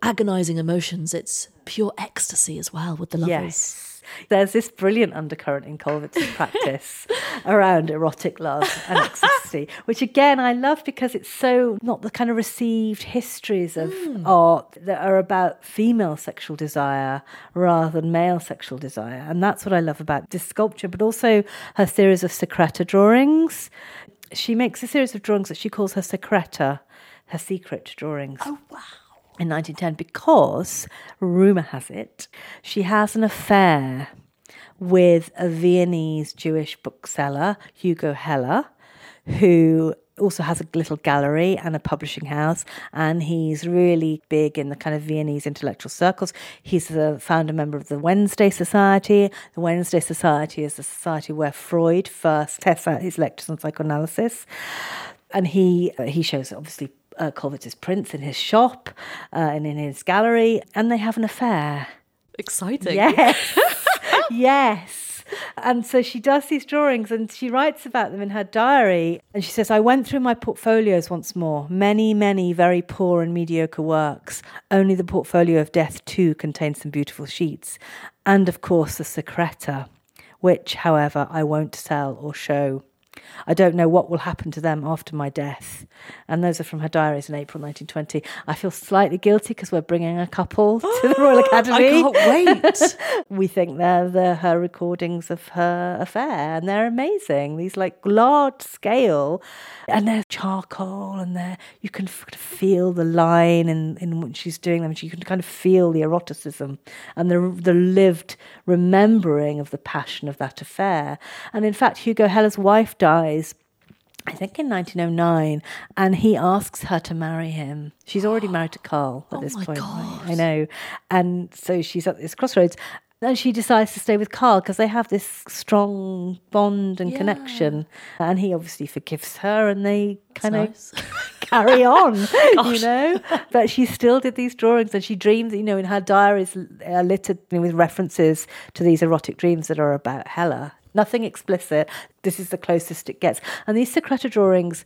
agonising emotions, it's pure ecstasy as well with the lovers. Yes. There's this brilliant undercurrent in Kollwitz's practice around erotic love and ecstasy, which again I love because it's so not the kind of received histories of art that are about female sexual desire rather than male sexual desire. And that's what I love about this sculpture, but also her series of Secreta drawings. She makes a series of drawings that she calls her Secreta, her secret drawings. Oh, wow. In 1910, because, rumour has it, she has an affair with a Viennese Jewish bookseller, Hugo Heller, who also has a little gallery and a publishing house, and he's really big in the kind of Viennese intellectual circles. He's a founder member of the Wednesday Society. The Wednesday Society is the society where Freud first tests out his lectures on psychoanalysis, and he shows, obviously, Kollwitz's prints in his shop and in his gallery, and they have an affair. Exciting. Yes. Yes. And so she does these drawings and she writes about them in her diary, and she says, "I went through my portfolios once more, many very poor and mediocre works. Only the portfolio of Death Too contains some beautiful sheets, and of course the Secreta, which however I won't sell or show. I don't know what will happen to them after my death." And those are from her diaries in April 1920. I feel slightly guilty because we're bringing a couple to the Royal Academy. I can't wait. We think they're her recordings of her affair, and they're amazing. These like large scale, and they're charcoal, and you can feel the line in what she's doing them. You can kind of feel the eroticism and the lived remembering of the passion of that affair. And in fact, Hugo Heller's wife dies, I think, in 1909, and he asks her to marry him. She's already married to Karl at this point. God. I know. And so she's at this crossroads, Then she decides to stay with Karl because they have this strong bond and connection. And he obviously forgives her and they kind of carry on, you know. But she still did these drawings and she dreamed, you know, in her diaries are littered with references to these erotic dreams that are about Heller. Nothing explicit. This is the closest it gets. And these Secreta drawings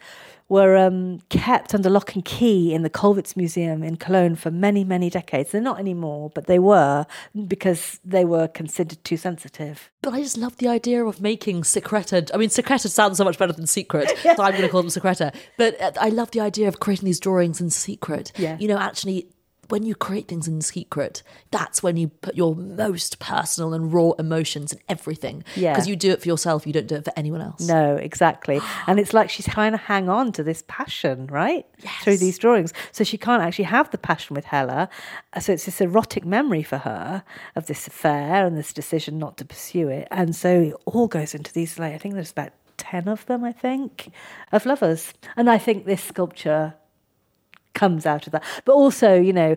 were kept under lock and key in the Kollwitz Museum in Cologne for many, many decades. They're not anymore, but they were, because they were considered too sensitive. But I just love the idea of making Secreta. I mean, Secreta sounds so much better than secret, so I'm going to call them Secreta. But I love the idea of creating these drawings in secret. Yeah. You know, actually, when you create things in secret, that's when you put your most personal and raw emotions in everything. Yeah. Because you do it for yourself, you don't do it for anyone else. No, exactly. And it's like she's trying to hang on to this passion, right? Yes. Through these drawings. So she can't actually have the passion with Heller. So it's this erotic memory for her of this affair and this decision not to pursue it. And so it all goes into these, like, I think there's about 10 of them, I think, of lovers. And I think this sculpture comes out of that. But also, you know,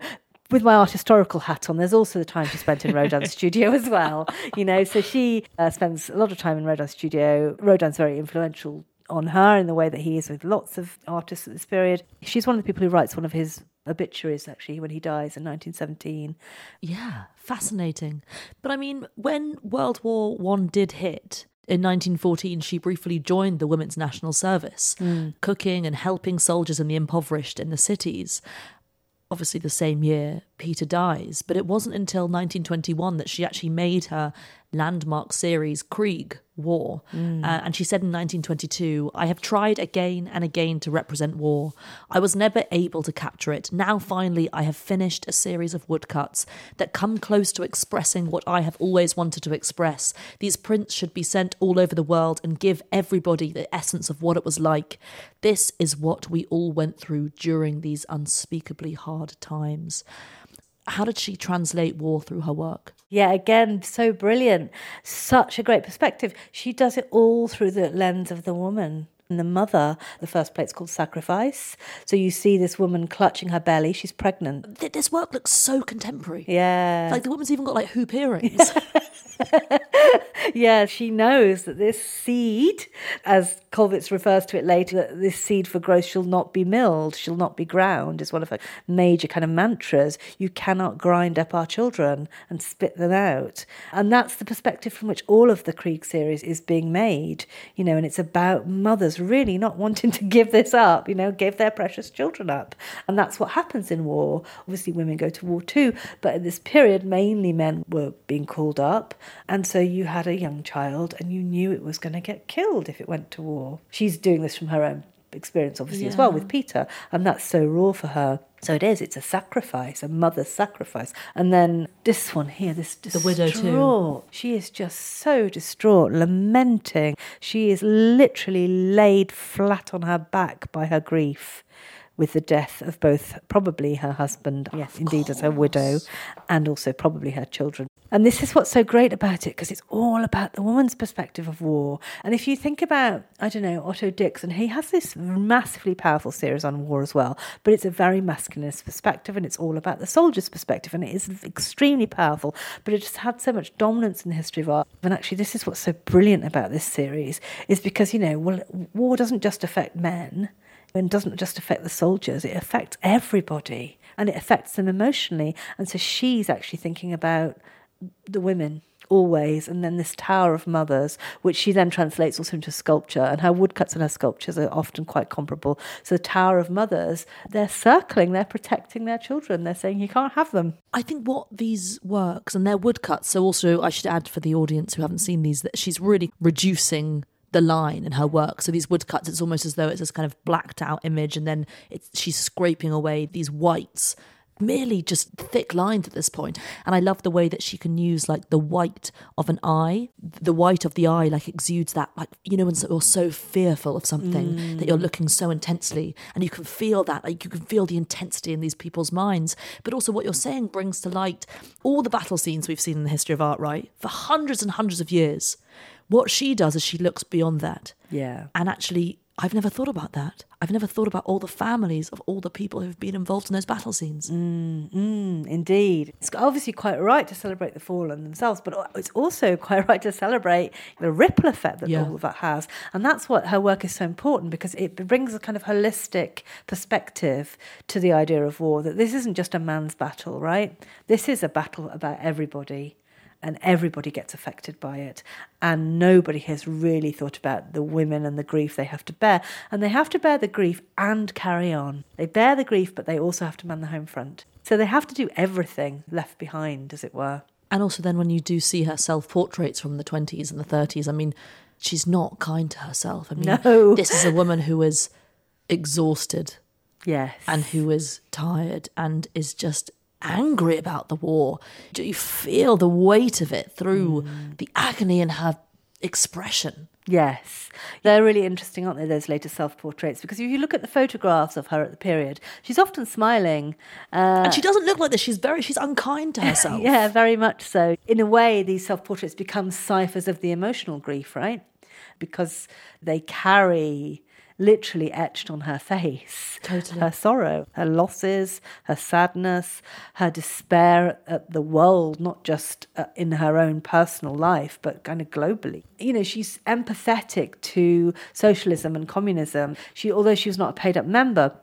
with my art historical hat on, there's also the time she spent in Rodin's studio as well, you know. So she spends a lot of time in Rodin's studio. Rodin's very influential on her in the way that he is with lots of artists at this period. She's one of the people who writes one of his obituaries, actually, when he dies in 1917. Yeah, fascinating. But I mean, when World War I did hit, in 1914, she briefly joined the Women's National Service, cooking and helping soldiers and the impoverished in the cities. Obviously, the same year, Peter dies, but it wasn't until 1921 that she actually made her landmark series, Krieg, War. And she said in 1922, "I have tried again and again to represent war. I was never able to capture it. Now, finally, I have finished a series of woodcuts that come close to expressing what I have always wanted to express. These prints should be sent all over the world and give everybody the essence of what it was like. This is what we all went through during these unspeakably hard times." How did she translate war through her work? Yeah, again, so brilliant. Such a great perspective. She does it all through the lens of the woman and the mother. The first plate's called Sacrifice. So you see this woman clutching her belly. She's pregnant. This work looks so contemporary. Yeah. Like the woman's even got like hoop earrings. Yeah, she knows that this seed, as Kollwitz refers to it later, that this seed for growth shall not be milled, shall not be ground, is one of her major kind of mantras. You cannot grind up our children and spit them out. And that's the perspective from which all of the Krieg series is being made, you know, and it's about mothers really not wanting to give this up, you know, give their precious children up. And that's what happens in war. Obviously, women go to war too, but in this period, mainly men were being called up. And so you had a young child and you knew it was going to get killed if it went to war. She's doing this from her own experience, obviously, as well with Peter. And that's so raw for her. So it is, it's a sacrifice, a mother's sacrifice. And then this one here, this distraught. The widow too. She is just so distraught, lamenting. She is literally laid flat on her back by her grief, with the death of both probably her husband, yes, indeed, as her widow, and also probably her children. And this is what's so great about it, because it's all about the woman's perspective of war. And if you think about, I don't know, Otto Dix, and he has this massively powerful series on war as well, but it's a very masculinist perspective, and it's all about the soldier's perspective, and it is extremely powerful, but it just had so much dominance in the history of art. And actually, this is what's so brilliant about this series, is because, you know, well, war doesn't just affect men, and doesn't just affect the soldiers, it affects everybody, and it affects them emotionally. And so she's actually thinking about the women always, and then this Tower of Mothers, which she then translates also into sculpture, and her woodcuts and her sculptures are often quite comparable. So the Tower of Mothers, they're circling, they're protecting their children, they're saying you can't have them. I think what these works, and their woodcuts, so also I should add for the audience who haven't seen these, that she's really reducing the line in her work. So these woodcuts, it's almost as though it's this kind of blacked out image, and then she's scraping away these whites, merely just thick lines at this point. And I love the way that she can use like the white of an eye. The white of the eye like exudes that, like, you know, when you're so fearful of something that you're looking so intensely, and you can feel that, like you can feel the intensity in these people's minds. But also what you're saying brings to light all the battle scenes we've seen in the history of art, right? For hundreds and hundreds of years. What she does is she looks beyond that. Yeah. And actually, I've never thought about that. I've never thought about all the families of all the people who've been involved in those battle scenes. Indeed. It's obviously quite right to celebrate the fallen themselves, but it's also quite right to celebrate the ripple effect that all of that has. And that's what her work is so important, because it brings a kind of holistic perspective to the idea of war, that this isn't just a man's battle, right? This is a battle about everybody. And everybody gets affected by it. And nobody has really thought about the women and the grief they have to bear. And they have to bear the grief and carry on. They bear the grief, but they also have to man the home front. So they have to do everything left behind, as it were. And also then when you do see her self-portraits from the 20s and the 30s, I mean, she's not kind to herself. I mean, no. This is a woman who is exhausted. Yes. And who is tired and is just angry about the war. Do you feel the weight of it through the agony in her expression? Yes. They're really interesting, aren't they, those later self-portraits? Because if you look at the photographs of her at the period, she's often smiling. And she doesn't look like this. She's unkind to herself. Yeah, very much so. In a way, these self-portraits become ciphers of the emotional grief, right? Because they carry, literally etched on her face, totally, her sorrow, her losses, her sadness, her despair at the world, not just in her own personal life, but kind of globally. You know, she's empathetic to socialism and communism. Although she was not a paid-up member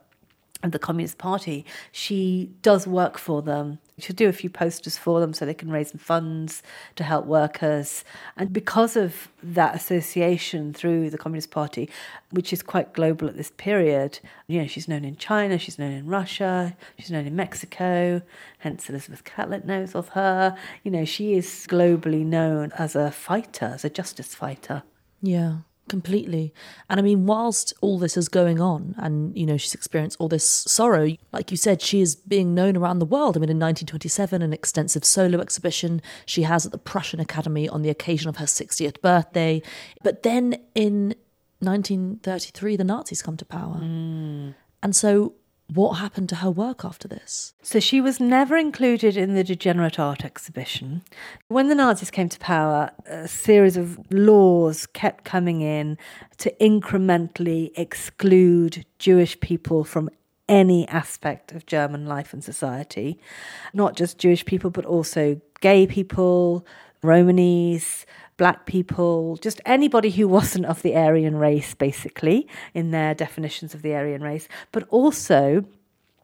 of the Communist Party, she does work for them. She'll do a few posters for them so they can raise funds to help workers. And because of that association through the Communist Party, which is quite global at this period, you know, she's known in China, she's known in Russia, she's known in Mexico, hence Elizabeth Catlett knows of her. You know, she is globally known as a fighter, as a justice fighter. Yeah. Completely. And I mean, whilst all this is going on and, you know, she's experienced all this sorrow, like you said, she is being known around the world. I mean, in 1927, an extensive solo exhibition she has at the Prussian Academy on the occasion of her 60th birthday. But then in 1933, the Nazis come to power. And so what happened to her work after this? So she was never included in the Degenerate Art exhibition. When the Nazis came to power, a series of laws kept coming in to incrementally exclude Jewish people from any aspect of German life and society. Not just Jewish people, but also gay people, Romanese, Black people, just anybody who wasn't of the Aryan race, basically, in their definitions of the Aryan race, but also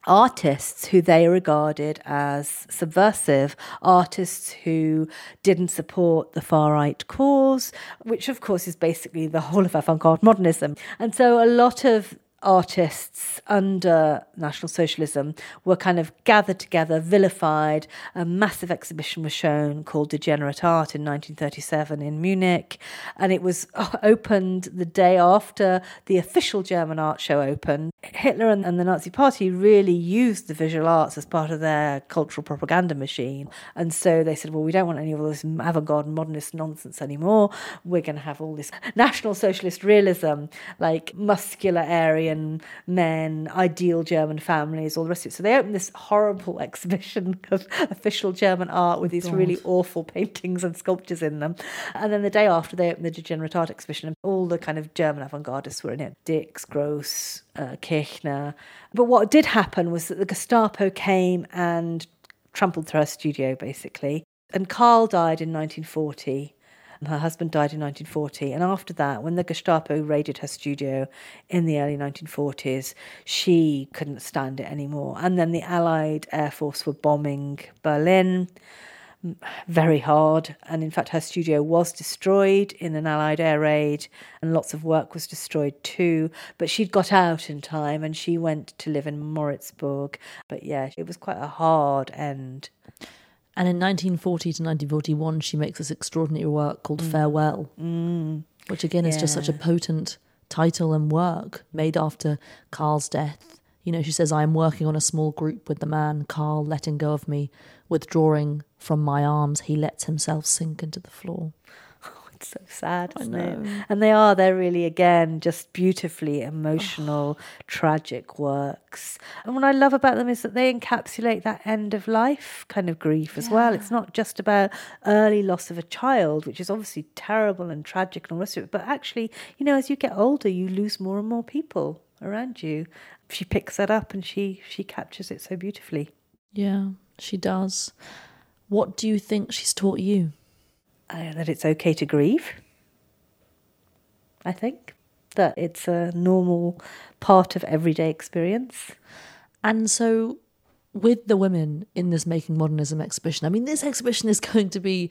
artists who they regarded as subversive, artists who didn't support the far-right cause, which, of course, is basically the whole of avant-garde modernism. And so a lot of artists under National Socialism were kind of gathered together, vilified. A massive exhibition was shown called Degenerate Art in 1937 in Munich, and it was opened the day after the official German art show opened. Hitler and the Nazi Party really used the visual arts as part of their cultural propaganda machine, and so they said, well, we don't want any of this avant-garde modernist nonsense anymore. We're going to have all this National Socialist realism, like muscular area and men, ideal German families, all the rest of it. So they opened this horrible exhibition of official German art with these really awful paintings and sculptures in them. And then the day after, they opened the Degenerate Art exhibition, and all the kind of German avant-gardists were in it. Dix, Gross, Kirchner. But what did happen was that the Gestapo came and trampled through her studio, basically. And Karl died in 1940. Her husband died in 1940, and after that, when the Gestapo raided her studio in the early 1940s, she couldn't stand it anymore. And then the Allied Air Force were bombing Berlin very hard, and in fact her studio was destroyed in an Allied air raid, and lots of work was destroyed too, but she'd got out in time and she went to live in Moritzburg. But yeah, it was quite a hard end. And in 1940 to 1941, she makes this extraordinary work called Farewell, which again is just such a potent title and work, made after Karl's death. You know, she says, I am working on a small group with the man, Karl, letting go of me, withdrawing from my arms. He lets himself sink into the floor. It's so sad, isn't it? And they are, they're really, again, just beautifully emotional, tragic works. And what I love about them is that they encapsulate that end of life kind of grief as well. It's not just about early loss of a child, which is obviously terrible and tragic and all the rest of it, but actually, you know, as you get older, you lose more and more people around you. She picks that up and she captures it so beautifully. Yeah, she does. What do you think she's taught you? That it's okay to grieve, I think. That it's a normal part of everyday experience. And so with the women in this Making Modernism exhibition, I mean, this exhibition is going to be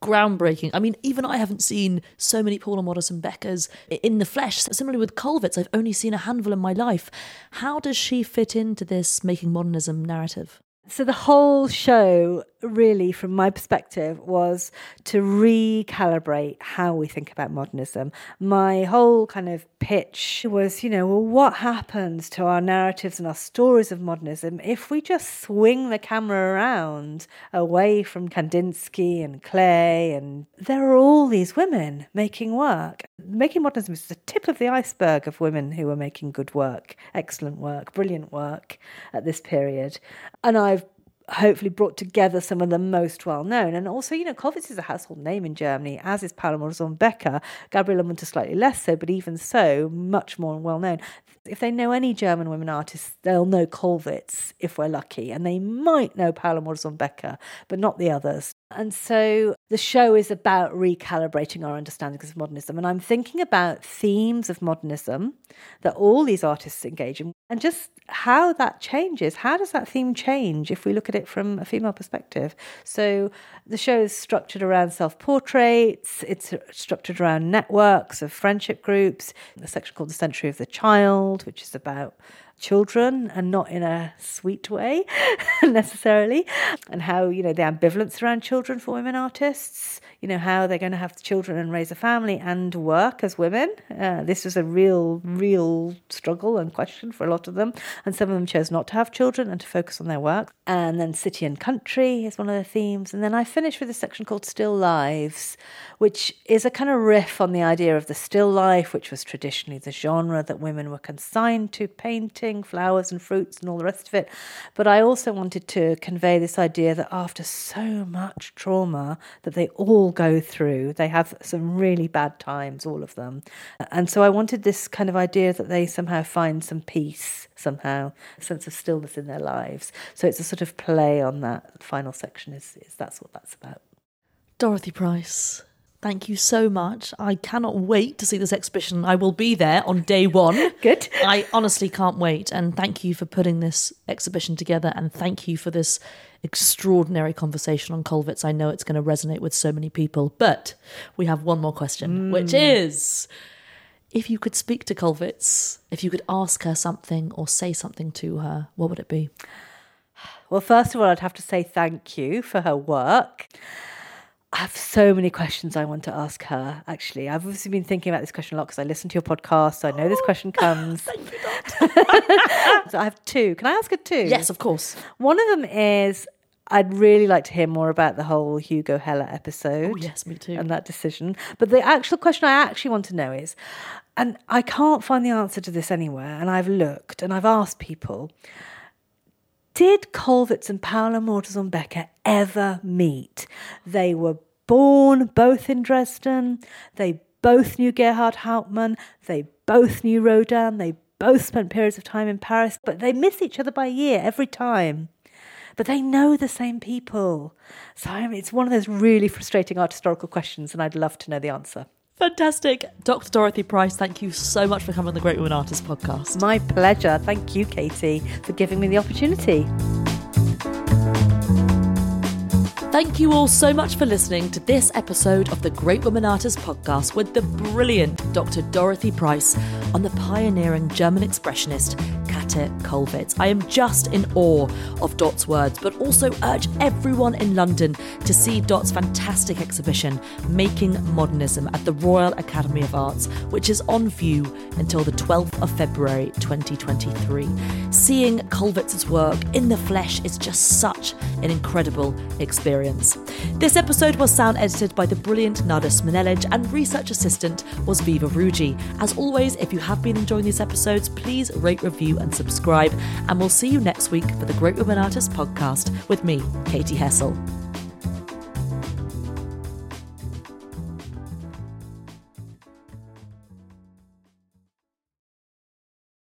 groundbreaking. I mean, even I haven't seen so many Paula Modersohn-Beckers in the flesh. Similarly with Kollwitz, I've only seen a handful in my life. How does she fit into this Making Modernism narrative? So the whole show, really, from my perspective, was to recalibrate how we think about modernism. My whole kind of pitch was, you know, well, what happens to our narratives and our stories of modernism if we just swing the camera around away from Kandinsky and Klee? And there are all these women making work. Making Modernism is the tip of the iceberg of women who are making good work, excellent work, brilliant work at this period. And I've hopefully brought together some of the most well-known. And also, you know, Kollwitz is a household name in Germany, as is Paula Modersohn-Becker. Gabriele Munter slightly less so, but even so, much more well-known. If they know any German women artists, they'll know Kollwitz, if we're lucky. And they might know Paula Modersohn-Becker, but not the others. And so the show is about recalibrating our understandings of modernism. And I'm thinking about themes of modernism that all these artists engage in and just how that changes. How does that theme change if we look at it from a female perspective? So the show is structured around self-portraits. It's structured around networks of friendship groups. A section called The Century of the Child, which is about children, and not in a sweet way necessarily, and how, you know, the ambivalence around children for women artists, you know, how they're going to have children and raise a family and work as women. This was a real struggle and question for a lot of them, and some of them chose not to have children and to focus on their work. And then City and Country is one of the themes. And then I finished with a section called Still Lives, which is a kind of riff on the idea of the still life, which was traditionally the genre that women were consigned to, painting, flowers and fruits and all the rest of it. But I also wanted to convey this idea that after so much trauma that they all go through, they have some really bad times, all of them. And so I wanted this kind of idea that they somehow find some peace, somehow, a sense of stillness in their lives. So it's a sort of play on that final section, is that's what that's about. Dorothy Price, thank you so much. I cannot wait to see this exhibition. I will be there on day one. Good. I honestly can't wait. And thank you for putting this exhibition together. And thank you for this extraordinary conversation on Kollwitz. I know it's going to resonate with so many people. But we have one more question, which is, if you could speak to Kollwitz, if you could ask her something or say something to her, what would it be? Well, first of all, I'd have to say thank you for her work. I have so many questions I want to ask her, actually. I've obviously been thinking about this question a lot because I listen to your podcast, so I know this question comes. Thank you, God. So I have two. Can I ask her two? Yes, of course. One of them is, I'd really like to hear more about the whole Hugo Heller episode. Oh, yes, me too. And that decision. But the actual question I actually want to know is, and I can't find the answer to this anywhere, and I've looked and I've asked people, did Kollwitz and Paula Modersohn-Becker ever meet? They were born both in Dresden. They both knew Gerhard Hauptmann. They both knew Rodin. They both spent periods of time in Paris. But they miss each other by a year every time. But they know the same people. So it's one of those really frustrating art historical questions, and I'd love to know the answer. Fantastic. Dr. Dorothy Price, thank you so much for coming on the Great Women Artists podcast. My pleasure. Thank you, Katie, for giving me the opportunity. Thank you all so much for listening to this episode of the Great Women Artists podcast with the brilliant Dr. Dorothy Price on the pioneering German expressionist Käthe Käthe Kollwitz. I am just in awe of Dot's words, but also urge everyone in London to see Dot's fantastic exhibition, Making Modernism, at the Royal Academy of Arts, which is on view until the 12th of February 2023. Seeing Kollwitz's work in the flesh is just such an incredible experience. This episode was sound edited by the brilliant Nada Smanelic, and research assistant was Viva Ruji. As always, if you have been enjoying these episodes, please rate, review and subscribe, and we'll see you next week for the Great Women Artists podcast with me, Katie Hessel.